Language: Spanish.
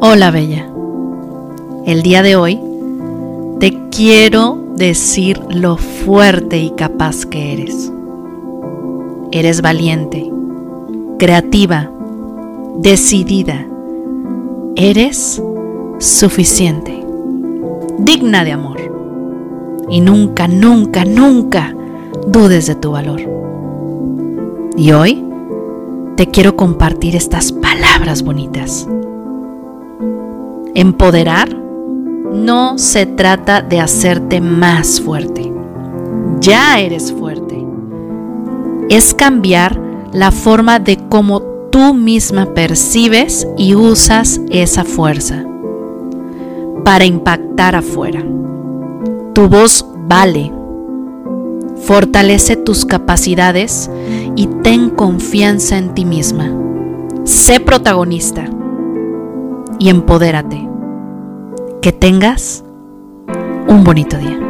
Hola bella, el día de hoy te quiero decir lo fuerte y capaz que eres. Eres valiente, creativa, decidida, eres suficiente, digna de amor y nunca, nunca, nunca dudes de tu valor. Y hoy te quiero compartir estas palabras bonitas. Empoderar no se trata de hacerte más fuerte. Ya eres fuerte. Es cambiar la forma de cómo tú misma percibes y usas esa fuerza para impactar afuera. Tu voz vale. Fortalece tus capacidades y ten confianza en ti misma. Sé protagonista y empodérate. Que tengas un bonito día.